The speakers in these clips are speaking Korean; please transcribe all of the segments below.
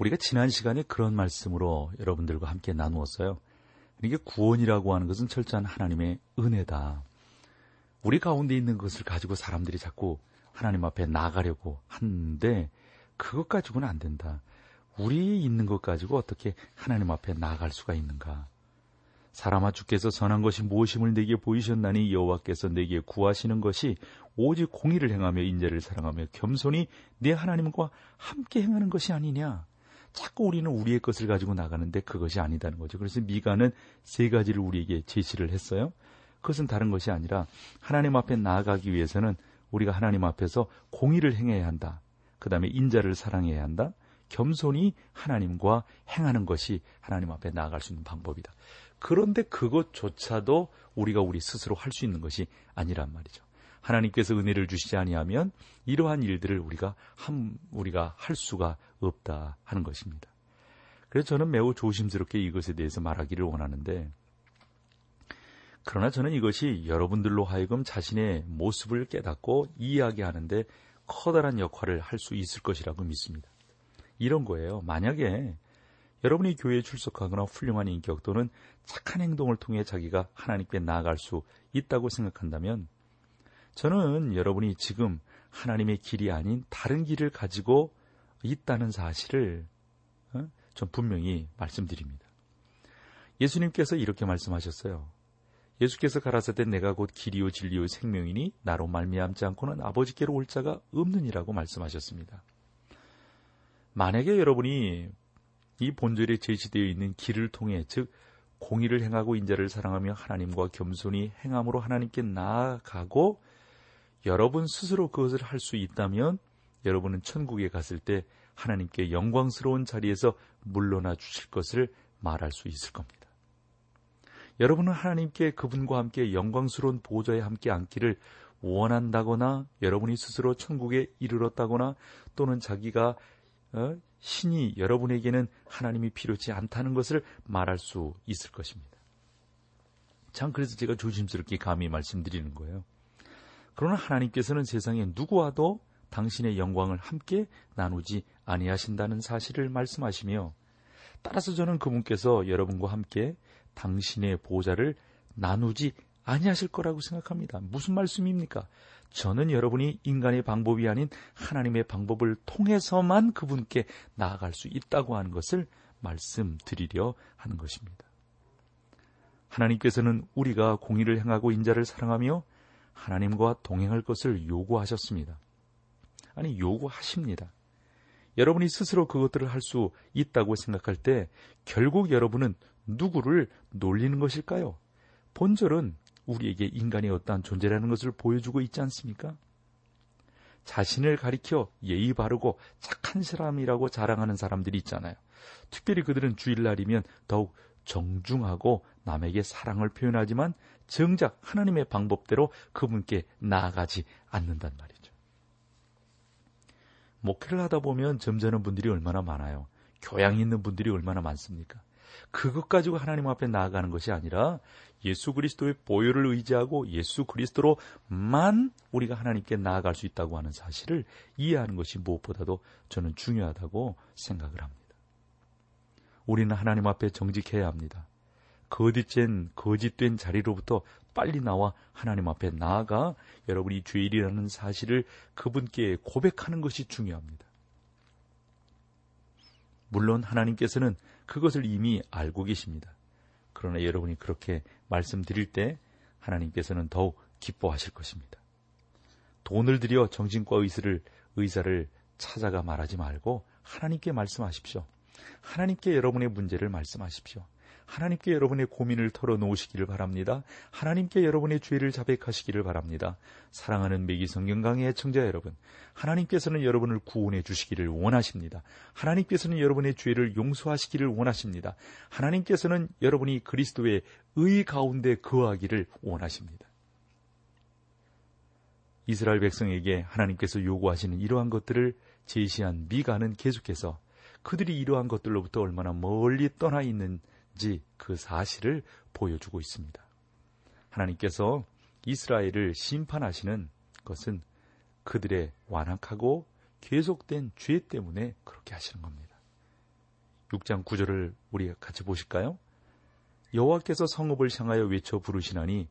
우리가 지난 시간에 그런 말씀으로 여러분들과 함께 나누었어요. 이게 구원이라고 하는 것은 철저한 하나님의 은혜다. 우리 가운데 있는 것을 가지고 사람들이 자꾸 하나님 앞에 나가려고 하는데 그것 가지고는 안 된다. 우리 있는 것 가지고 어떻게 하나님 앞에 나갈 수가 있는가? 사람아, 주께서 선한 것이 무엇임을 내게 보이셨나니 여호와께서 내게 구하시는 것이 오직 공의를 행하며 인자를 사랑하며 겸손히 내 하나님과 함께 행하는 것이 아니냐. 자꾸 우리는 우리의 것을 가지고 나가는데 그것이 아니다는 거죠. 그래서 미가는 세 가지를 우리에게 제시를 했어요. 그것은 다른 것이 아니라 하나님 앞에 나아가기 위해서는 우리가 하나님 앞에서 공의를 행해야 한다. 그 다음에 인자를 사랑해야 한다. 겸손히 하나님과 행하는 것이 하나님 앞에 나아갈 수 있는 방법이다. 그런데 그것조차도 우리가 우리 스스로 할 수 있는 것이 아니란 말이죠. 하나님께서 은혜를 주시지 아니하면 이러한 일들을 우리가 할 수가 없다 하는 것입니다. 그래서 저는 매우 조심스럽게 이것에 대해서 말하기를 원하는데, 그러나 저는 이것이 여러분들로 하여금 자신의 모습을 깨닫고 이야기하는데 커다란 역할을 할 수 있을 것이라고 믿습니다. 이런 거예요. 만약에 여러분이 교회에 출석하거나 훌륭한 인격 또는 착한 행동을 통해 자기가 하나님께 나아갈 수 있다고 생각한다면, 저는 여러분이 지금 하나님의 길이 아닌 다른 길을 가지고 있다는 사실을 좀 분명히 말씀드립니다. 예수님께서 이렇게 말씀하셨어요. 예수께서 가라사대 내가 곧 길이요 진리요 생명이니 나로 말미암지 않고는 아버지께로 올 자가 없느니라고 말씀하셨습니다. 만약에 여러분이 이 본절에 제시되어 있는 길을 통해, 즉 공의를 행하고 인자를 사랑하며 하나님과 겸손히 행함으로 하나님께 나아가고 여러분 스스로 그것을 할 수 있다면, 여러분은 천국에 갔을 때 하나님께 영광스러운 자리에서 물러나 주실 것을 말할 수 있을 겁니다. 여러분은 하나님께 그분과 함께 영광스러운 보좌에 함께 앉기를 원한다거나, 여러분이 스스로 천국에 이르렀다거나, 또는 자기가 신이 여러분에게는 하나님이 필요치 않다는 것을 말할 수 있을 것입니다. 참, 그래서 제가 조심스럽게 감히 말씀드리는 거예요. 그러나 하나님께서는 세상에 누구와도 당신의 영광을 함께 나누지 아니하신다는 사실을 말씀하시며, 따라서 저는 그분께서 여러분과 함께 당신의 보좌를 나누지 아니하실 거라고 생각합니다. 무슨 말씀입니까? 저는 여러분이 인간의 방법이 아닌 하나님의 방법을 통해서만 그분께 나아갈 수 있다고 하는 것을 말씀드리려 하는 것입니다. 하나님께서는 우리가 공의를 행하고 인자를 사랑하며 하나님과 동행할 것을 요구하셨습니다. 아니, 요구하십니다. 여러분이 스스로 그것들을 할 수 있다고 생각할 때 결국 여러분은 누구를 놀리는 것일까요? 본절은 우리에게 인간이 어떠한 존재라는 것을 보여주고 있지 않습니까? 자신을 가리켜 예의 바르고 착한 사람이라고 자랑하는 사람들이 있잖아요. 특별히 그들은 주일날이면 더욱 정중하고 남에게 사랑을 표현하지만 정작 하나님의 방법대로 그분께 나아가지 않는단 말이죠. 목회를 하다 보면 점잖은 분들이 얼마나 많아요. 교양 있는 분들이 얼마나 많습니까? 그것 가지고 하나님 앞에 나아가는 것이 아니라 예수 그리스도의 보혈을 의지하고 예수 그리스도로만 우리가 하나님께 나아갈 수 있다고 하는 사실을 이해하는 것이 무엇보다도 저는 중요하다고 생각을 합니다. 우리는 하나님 앞에 정직해야 합니다. 거짓된 자리로부터 빨리 나와 하나님 앞에 나아가 여러분이 죄인이라는 사실을 그분께 고백하는 것이 중요합니다. 물론 하나님께서는 그것을 이미 알고 계십니다. 그러나 여러분이 그렇게 말씀드릴 때 하나님께서는 더욱 기뻐하실 것입니다. 돈을 들여 정신과 의사를 찾아가 말하지 말고 하나님께 말씀하십시오. 하나님께 여러분의 문제를 말씀하십시오. 하나님께 여러분의 고민을 털어놓으시기를 바랍니다. 하나님께 여러분의 죄를 자백하시기를 바랍니다. 사랑하는 매기 성경강의 애청자 여러분, 하나님께서는 여러분을 구원해 주시기를 원하십니다. 하나님께서는 여러분의 죄를 용서하시기를 원하십니다. 하나님께서는 여러분이 그리스도의 의 가운데 거하기를 원하십니다. 이스라엘 백성에게 하나님께서 요구하시는 이러한 것들을 제시한 미가는 계속해서 그들이 이러한 것들로부터 얼마나 멀리 떠나 있는지 그 사실을 보여주고 있습니다. 하나님께서 이스라엘을 심판하시는 것은 그들의 완악하고 계속된 죄 때문에 그렇게 하시는 겁니다. 6장 9절을 우리 같이 보실까요? 여호와께서 성읍을 향하여 외쳐 부르시나니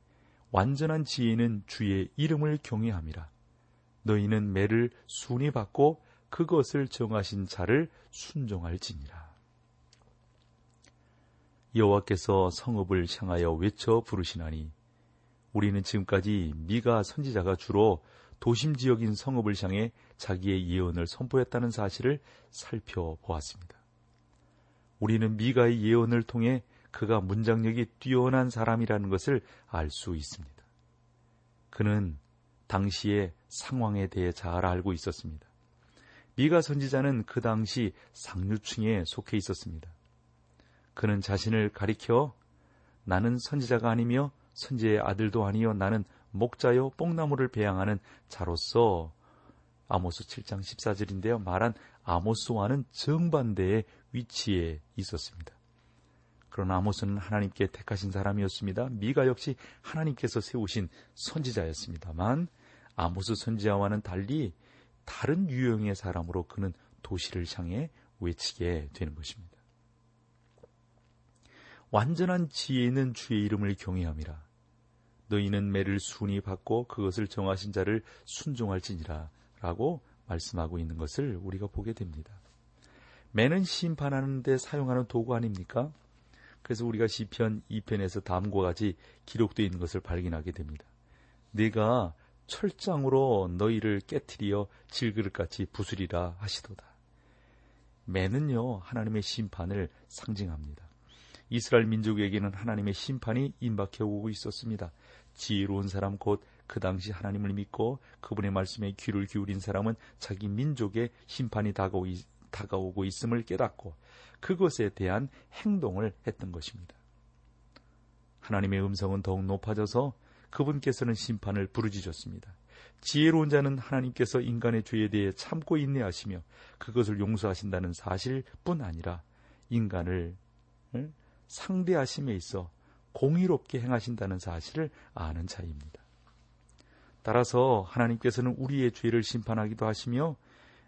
완전한 지혜는 주의 이름을 경외함이라. 너희는 매를 순히 받고 그것을 정하신 자를 순종할지니라. 여호와께서 성읍을 향하여 외쳐 부르시나니, 우리는 지금까지 미가 선지자가 주로 도심 지역인 성읍을 향해 자기의 예언을 선포했다는 사실을 살펴보았습니다. 우리는 미가의 예언을 통해 그가 문장력이 뛰어난 사람이라는 것을 알 수 있습니다. 그는 당시의 상황에 대해 잘 알고 있었습니다. 미가 선지자는 그 당시 상류층에 속해 있었습니다. 그는 자신을 가리켜 나는 선지자가 아니며 선지의 아들도 아니요 나는 목자요 뽕나무를 배양하는 자로서 아모스 7장 14절인데요. 말한 아모스와는 정반대의 위치에 있었습니다. 그러나 아모스는 하나님께 택하신 사람이었습니다. 미가 역시 하나님께서 세우신 선지자였습니다만 아모스 선지자와는 달리 다른 유형의 사람으로 그는 도시를 향해 외치게 되는 것입니다. 완전한 지혜는 주의 이름을 경외함이라. 너희는 매를 순히 받고 그것을 정하신 자를 순종할지니라 라고 말씀하고 있는 것을 우리가 보게 됩니다. 매는 심판하는 데 사용하는 도구 아닙니까? 그래서 우리가 시편 2편에서 다음과 같이 기록되어 있는 것을 발견하게 됩니다. 내가 철장으로 너희를 깨트리어 질그릇같이 부수리라 하시도다. 매는요 하나님의 심판을 상징합니다. 이스라엘 민족에게는 하나님의 심판이 임박해오고 있었습니다. 지혜로운 사람 곧 그 당시 하나님을 믿고 그분의 말씀에 귀를 기울인 사람은 자기 민족의 심판이 다가오고 있음을 깨닫고 그것에 대한 행동을 했던 것입니다. 하나님의 음성은 더욱 높아져서 그분께서는 심판을 부르짖었습니다. 지혜로운 자는 하나님께서 인간의 죄에 대해 참고 인내하시며 그것을 용서하신다는 사실뿐 아니라 인간을 상대하심에 있어 공의롭게 행하신다는 사실을 아는 차이입니다. 따라서 하나님께서는 우리의 죄를 심판하기도 하시며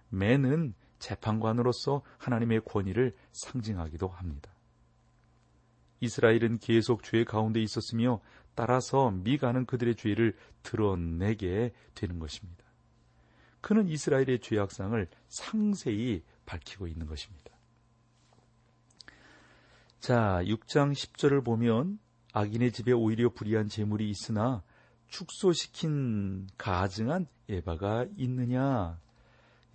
매는 재판관으로서 하나님의 권위를 상징하기도 합니다. 이스라엘은 계속 죄 가운데 있었으며 따라서 미가는 그들의 죄를 드러내게 되는 것입니다. 그는 이스라엘의 죄악상을 상세히 밝히고 있는 것입니다. 자, 6장 10절을 보면 악인의 집에 오히려 불의한 재물이 있으나 축소시킨 가증한 예바가 있느냐.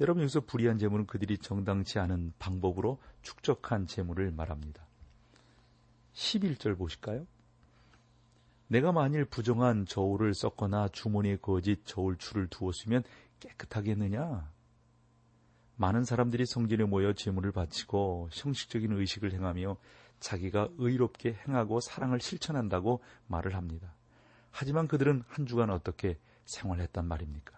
여러분, 여기서 불의한 재물은 그들이 정당치 않은 방법으로 축적한 재물을 말합니다. 11절 보실까요? 내가 만일 부정한 저울을 썼거나 주머니에 거짓 저울추를 두었으면 깨끗하겠느냐? 많은 사람들이 성전에 모여 재물을 바치고 형식적인 의식을 행하며 자기가 의롭게 행하고 사랑을 실천한다고 말을 합니다. 하지만 그들은 한 주간 어떻게 생활했단 말입니까?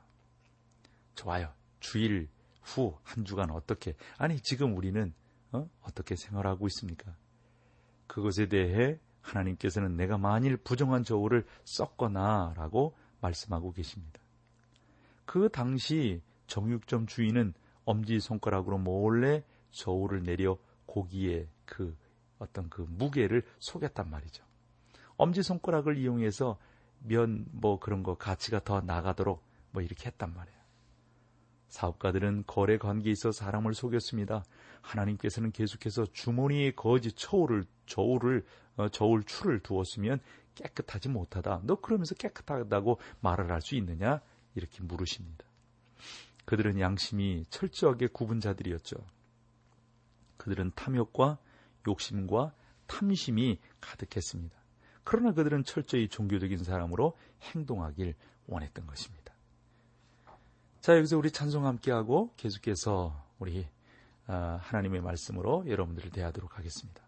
좋아요. 주일 후 한 주간 어떻게, 아니 지금 우리는 어떻게 생활하고 있습니까? 그것에 대해 하나님께서는 내가 만일 부정한 저울을 썼거나 라고 말씀하고 계십니다. 그 당시 정육점 주인은 엄지손가락으로 몰래 저울을 내려 고기의 그 어떤 그 무게를 속였단 말이죠. 엄지손가락을 이용해서 면 뭐 그런 거 가치가 더 나가도록 뭐 이렇게 했단 말이에요. 사업가들은 거래 관계에 있어 사람을 속였습니다. 하나님께서는 계속해서 주머니에 거짓 저울추를 두었으면 깨끗하지 못하다. 너 그러면서 깨끗하다고 말을 할 수 있느냐? 이렇게 물으십니다. 그들은 양심이 철저하게 굽은 자들이었죠. 그들은 탐욕과 욕심과 탐심이 가득했습니다. 그러나 그들은 철저히 종교적인 사람으로 행동하길 원했던 것입니다. 자, 여기서 우리 찬송 함께하고 계속해서 우리 하나님의 말씀으로 여러분들을 대하도록 하겠습니다.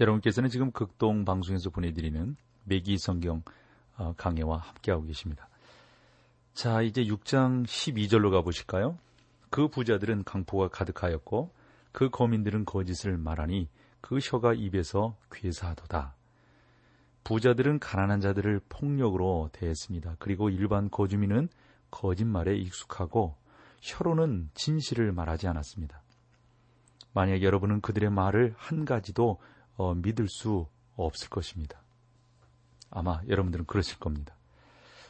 여러분께서는 지금 극동방송에서 보내드리는 매기 성경 강해와 함께하고 계십니다. 자, 이제 6장 12절로 가보실까요? 그 부자들은 강포가 가득하였고 그 거민들은 거짓을 말하니 그 혀가 입에서 괴사하도다. 부자들은 가난한 자들을 폭력으로 대했습니다. 그리고 일반 거주민은 거짓말에 익숙하고 혀로는 진실을 말하지 않았습니다. 만약 여러분은 그들의 말을 한 가지도 믿을 수 없을 것입니다. 아마 여러분들은 그러실 겁니다.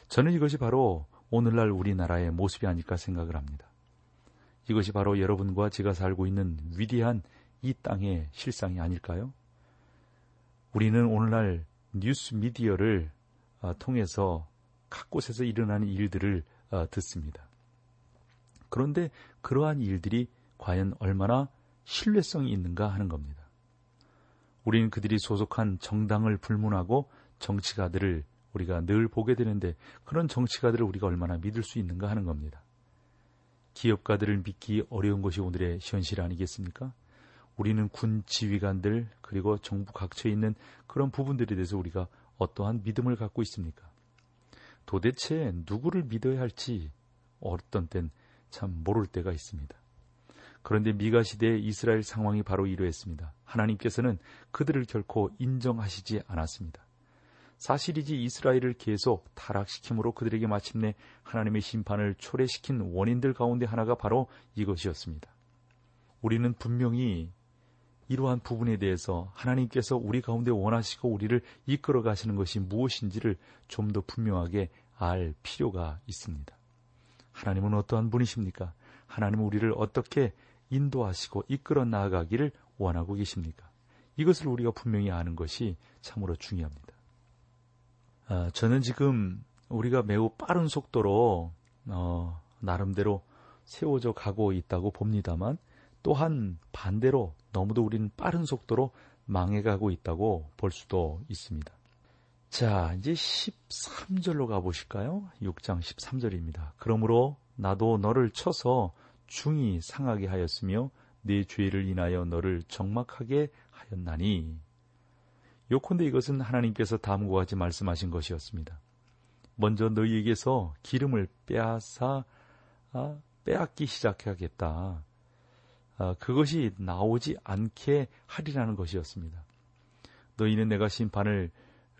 저는 이것이 바로 오늘날 우리나라의 모습이 아닐까 생각을 합니다. 이것이 바로 여러분과 제가 살고 있는 위대한 이 땅의 실상이 아닐까요? 우리는 오늘날 뉴스 미디어를 통해서 각 곳에서 일어나는 일들을 듣습니다. 그런데 그러한 일들이 과연 얼마나 신뢰성이 있는가 하는 겁니다. 우리는 그들이 소속한 정당을 불문하고 정치가들을 우리가 늘 보게 되는데 그런 정치가들을 우리가 얼마나 믿을 수 있는가 하는 겁니다. 기업가들을 믿기 어려운 것이 오늘의 현실 아니겠습니까? 우리는 군 지휘관들 그리고 정부 각처에 있는 그런 부분들에 대해서 우리가 어떠한 믿음을 갖고 있습니까? 도대체 누구를 믿어야 할지 어떤 땐 참 모를 때가 있습니다. 그런데 미가 시대의 이스라엘 상황이 바로 이러했습니다. 하나님께서는 그들을 결코 인정하시지 않았습니다. 사실이지 이스라엘을 계속 타락시킴으로 그들에게 마침내 하나님의 심판을 초래시킨 원인들 가운데 하나가 바로 이것이었습니다. 우리는 분명히 이러한 부분에 대해서 하나님께서 우리 가운데 원하시고 우리를 이끌어 가시는 것이 무엇인지를 좀 더 분명하게 알 필요가 있습니다. 하나님은 어떠한 분이십니까? 하나님은 우리를 어떻게 인도하시고 이끌어 나아가기를 원하고 계십니까? 이것을 우리가 분명히 아는 것이 참으로 중요합니다. 저는 지금 우리가 매우 빠른 속도로 나름대로 세워져 가고 있다고 봅니다만 또한 반대로 너무도 우리는 빠른 속도로 망해가고 있다고 볼 수도 있습니다. 자, 이제 13절로 가보실까요? 6장 13절입니다. 그러므로 나도 너를 쳐서 중히 상하게 하였으며 네 죄를 인하여 너를 적막하게 하였나니. 요컨대 이것은 하나님께서 다음과 같이 말씀하신 것이었습니다. 먼저 너희에게서 기름을 빼앗기 시작하겠다. 그것이 나오지 않게 하리라는 것이었습니다. 너희는 내가 심판을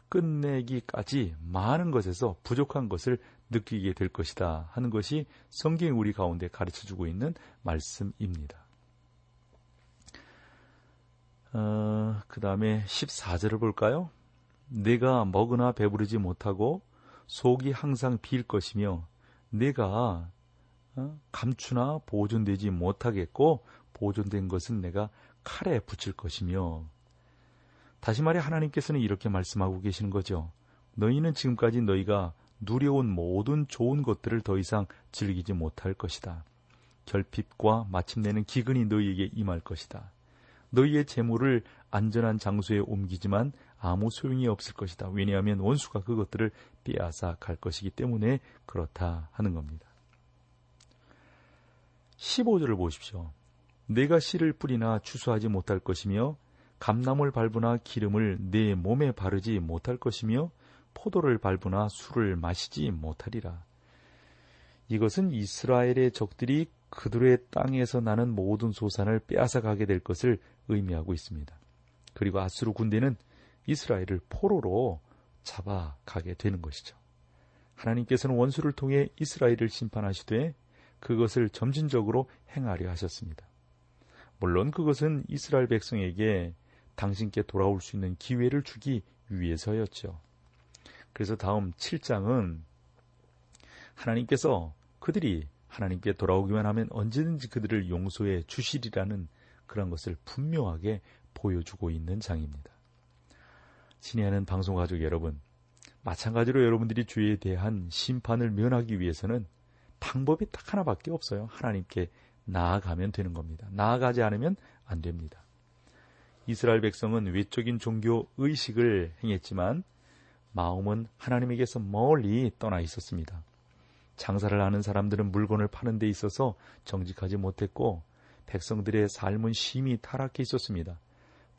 끝내기까지 많은 것에서 부족한 것을 느끼게 될 것이다 하는 것이 성경이 우리 가운데 가르쳐주고 있는 말씀입니다. 그 다음에 14절을 볼까요? 내가 먹으나 배부르지 못하고 속이 항상 빌 것이며 내가 감추나 보존되지 못하겠고 보존된 것은 내가 칼에 붙일 것이며. 다시 말해 하나님께서는 이렇게 말씀하고 계시는 거죠. 너희는 지금까지 너희가 누려온 모든 좋은 것들을 더 이상 즐기지 못할 것이다. 결핍과 마침내는 기근이 너희에게 임할 것이다. 너희의 재물을 안전한 장소에 옮기지만 아무 소용이 없을 것이다. 왜냐하면 원수가 그것들을 빼앗아 갈 것이기 때문에 그렇다 하는 겁니다. 15절을 보십시오. 내가 씨를 뿌리나 추수하지 못할 것이며 감나물 밟으나 기름을 내 몸에 바르지 못할 것이며 포도를 밟으나 술을 마시지 못하리라. 이것은 이스라엘의 적들이 그들의 땅에서 나는 모든 소산을 빼앗아가게 될 것을 의미하고 있습니다. 그리고 아수르 군대는 이스라엘을 포로로 잡아가게 되는 것이죠. 하나님께서는 원수를 통해 이스라엘을 심판하시되 그것을 점진적으로 행하려 하셨습니다. 물론 그것은 이스라엘 백성에게 당신께 돌아올 수 있는 기회를 주기 위해서였죠. 그래서 다음 7장은 하나님께서 그들이 하나님께 돌아오기만 하면 언제든지 그들을 용서해 주시리라는 그런 것을 분명하게 보여주고 있는 장입니다. 친애하는 방송가족 여러분, 마찬가지로 여러분들이 죄에 대한 심판을 면하기 위해서는 방법이 딱 하나밖에 없어요. 하나님께 나아가면 되는 겁니다. 나아가지 않으면 안 됩니다. 이스라엘 백성은 외적인 종교 의식을 행했지만 마음은 하나님에게서 멀리 떠나 있었습니다. 장사를 하는 사람들은 물건을 파는 데 있어서 정직하지 못했고 백성들의 삶은 심히 타락해 있었습니다.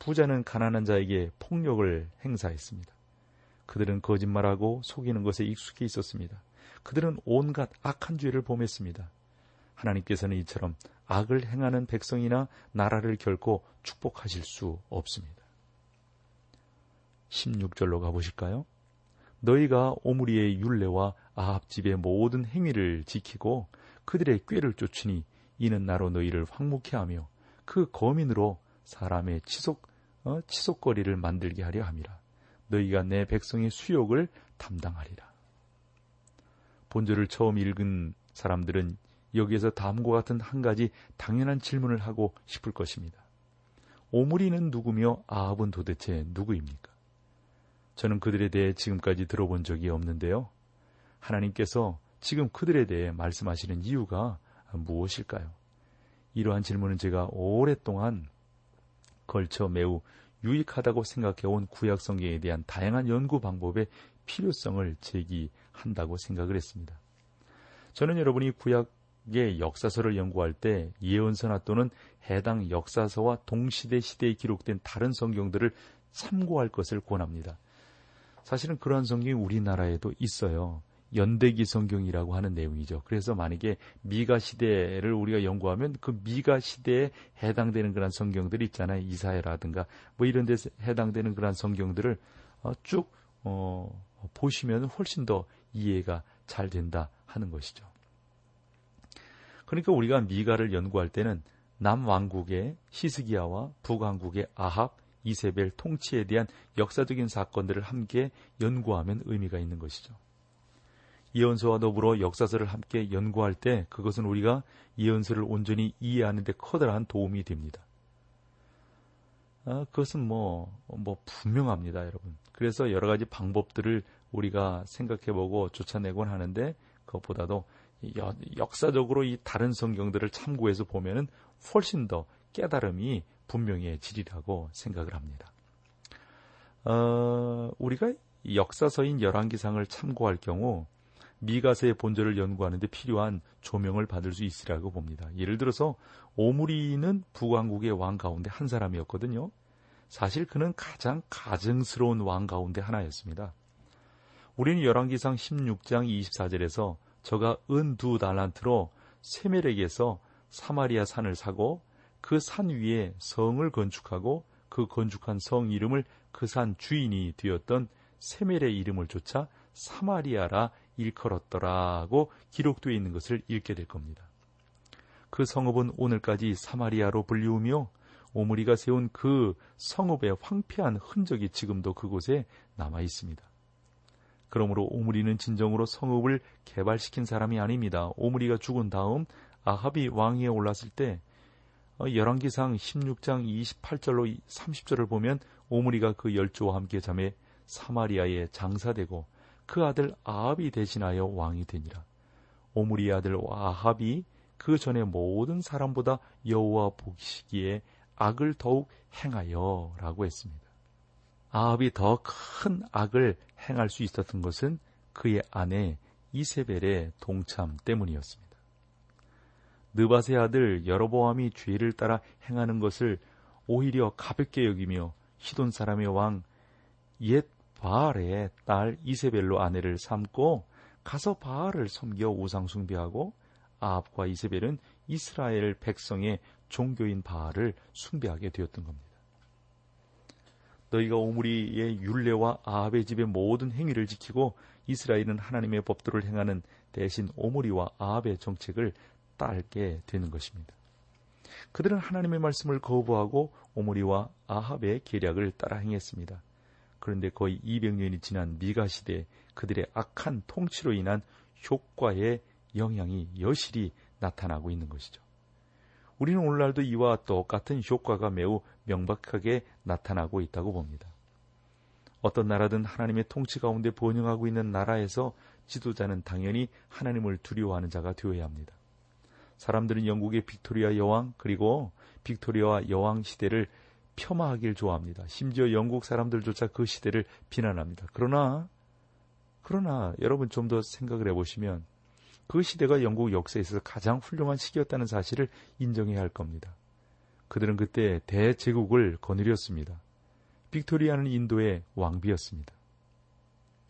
부자는 가난한 자에게 폭력을 행사했습니다. 그들은 거짓말하고 속이는 것에 익숙해 있었습니다. 그들은 온갖 악한 죄를 범했습니다. 하나님께서는 이처럼 악을 행하는 백성이나 나라를 결코 축복하실 수 없습니다. 16절로 가보실까요? 너희가 오므리의 율례와 아합 집의 모든 행위를 지키고 그들의 꾀를 쫓으니 이는 나로 너희를 황무케 하며 그 거민으로 사람의 치속거리를 만들게 하려 함이라. 너희가 내 백성의 수욕을 담당하리라. 본절을 처음 읽은 사람들은 여기에서 다음과 같은 한 가지 당연한 질문을 하고 싶을 것입니다. 오므리는 누구며 아합은 도대체 누구입니까? 저는 그들에 대해 지금까지 들어본 적이 없는데요. 하나님께서 지금 그들에 대해 말씀하시는 이유가 무엇일까요? 이러한 질문은 제가 오랫동안 걸쳐 매우 유익하다고 생각해온 구약성경에 대한 다양한 연구 방법의 필요성을 제기한다고 생각을 했습니다. 저는 여러분이 구약의 역사서를 연구할 때 예언서나 또는 해당 역사서와 동시대 시대에 기록된 다른 성경들을 참고할 것을 권합니다. 사실은 그러한 성경이 우리나라에도 있어요. 연대기 성경이라고 하는 내용이죠. 그래서 만약에 미가 시대를 우리가 연구하면 그 미가 시대에 해당되는 그런 성경들이 있잖아요. 이사야라든가 뭐 이런 데서 해당되는 그런 성경들을 쭉 보시면 훨씬 더 이해가 잘 된다 하는 것이죠. 그러니까 우리가 미가를 연구할 때는 남왕국의 히스기야와 북왕국의 아합, 이세벨 통치에 대한 역사적인 사건들을 함께 연구하면 의미가 있는 것이죠. 예언서와 더불어 역사서를 함께 연구할 때 그것은 우리가 예언서를 온전히 이해하는 데 커다란 도움이 됩니다. 그것은 뭐 분명합니다, 여러분. 그래서 여러 가지 방법들을 우리가 생각해보고 쫓아내곤 하는데 그것보다도 역사적으로 이 다른 성경들을 참고해서 보면은 훨씬 더 깨달음이 분명해지리라고 생각을 합니다. 우리가 역사서인 열왕기상을 참고할 경우 미가서의 본절을 연구하는데 필요한 조명을 받을 수 있으라고 봅니다. 예를 들어서 오므리는 북왕국의 왕 가운데 한 사람이었거든요. 사실 그는 가장 가증스러운 왕 가운데 하나였습니다. 우리는 열왕기상 16장 24절에서 저가 은 2달란트로 세멜에게서 사마리아 산을 사고 그 산 위에 성을 건축하고 그 건축한 성 이름을 그 산 주인이 되었던 세멜의 이름을 조차 사마리아라 일컬었더라고 기록되어 있는 것을 읽게 될 겁니다. 그 성읍은 오늘까지 사마리아로 불리우며 오므리가 세운 그 성읍의 황폐한 흔적이 지금도 그곳에 남아 있습니다. 그러므로 오므리는 진정으로 성읍을 개발시킨 사람이 아닙니다. 오므리가 죽은 다음 아합이 왕위에 올랐을 때 열왕기상 16장 28절로 30절을 보면 오므리가 그 열조와 함께 잠에 사마리아에 장사되고 그 아들 아합이 대신하여 왕이 되니라. 오므리의 아들 아합이 그 전에 모든 사람보다 여호와 보시기에 악을 더욱 행하여 라고 했습니다. 아합이 더 큰 악을 행할 수 있었던 것은 그의 아내 이세벨의 동참 때문이었습니다. 느밧의 아들 여로보암이 죄를 따라 행하는 것을 오히려 가볍게 여기며 시돈 사람의 왕 옛 바알의 딸 이세벨로 아내를 삼고 가서 바알을 섬겨 우상 숭배하고 아합과 이세벨은 이스라엘 백성의 종교인 바알을 숭배하게 되었던 겁니다. 너희가 오므리의 율례와 아합의 집의 모든 행위를 지키고 이스라엘은 하나님의 법도를 행하는 대신 오므리와 아합의 정책을 따르게 되는 것입니다. 그들은 하나님의 말씀을 거부하고 오므리와 아합의 계략을 따라 행했습니다. 그런데 거의 200년이 지난 미가 시대에 그들의 악한 통치로 인한 효과의 영향이 여실히 나타나고 있는 것이죠. 우리는 오늘날도 이와 똑같은 효과가 매우 명백하게 나타나고 있다고 봅니다. 어떤 나라든 하나님의 통치 가운데 번영하고 있는 나라에서 지도자는 당연히 하나님을 두려워하는 자가 되어야 합니다. 사람들은 영국의 빅토리아 여왕 그리고 빅토리아와 여왕 시대를 폄하하길 좋아합니다. 심지어 영국 사람들조차 그 시대를 비난합니다. 그러나 여러분 좀 더 생각을 해보시면 그 시대가 영국 역사에 있어서 가장 훌륭한 시기였다는 사실을 인정해야 할 겁니다. 그들은 그때 대제국을 거느렸습니다. 빅토리아는 인도의 왕비였습니다.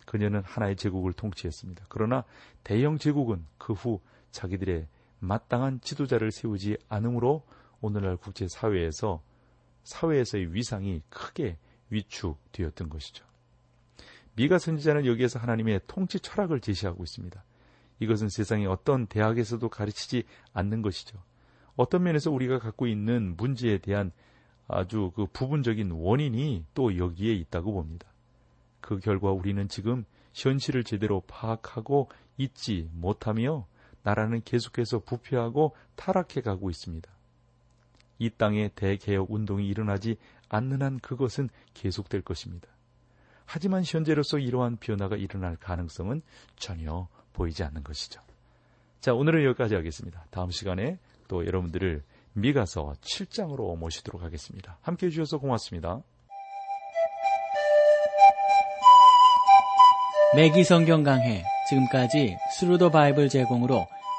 그녀는 하나의 제국을 통치했습니다. 그러나 대형 제국은 그 후 자기들의 마땅한 지도자를 세우지 않으므로 오늘날 국제사회에서 사회에서의 위상이 크게 위축되었던 것이죠. 미가 선지자는 여기에서 하나님의 통치 철학을 제시하고 있습니다. 이것은 세상의 어떤 대학에서도 가르치지 않는 것이죠. 어떤 면에서 우리가 갖고 있는 문제에 대한 아주 그 부분적인 원인이 또 여기에 있다고 봅니다. 그 결과 우리는 지금 현실을 제대로 파악하고 있지 못하며 나라는 계속해서 부패하고 타락해 가고 있습니다. 이 땅에 대개혁 운동이 일어나지 않는 한 그것은 계속될 것입니다. 하지만 현재로서 이러한 변화가 일어날 가능성은 전혀 보이지 않는 것이죠. 자, 오늘은 여기까지 하겠습니다. 다음 시간에 또 여러분들을 미가서 7장으로 모시도록 하겠습니다. 함께해 주셔서 고맙습니다. 매기 성경강해, 지금까지 스루더 바이블 제공으로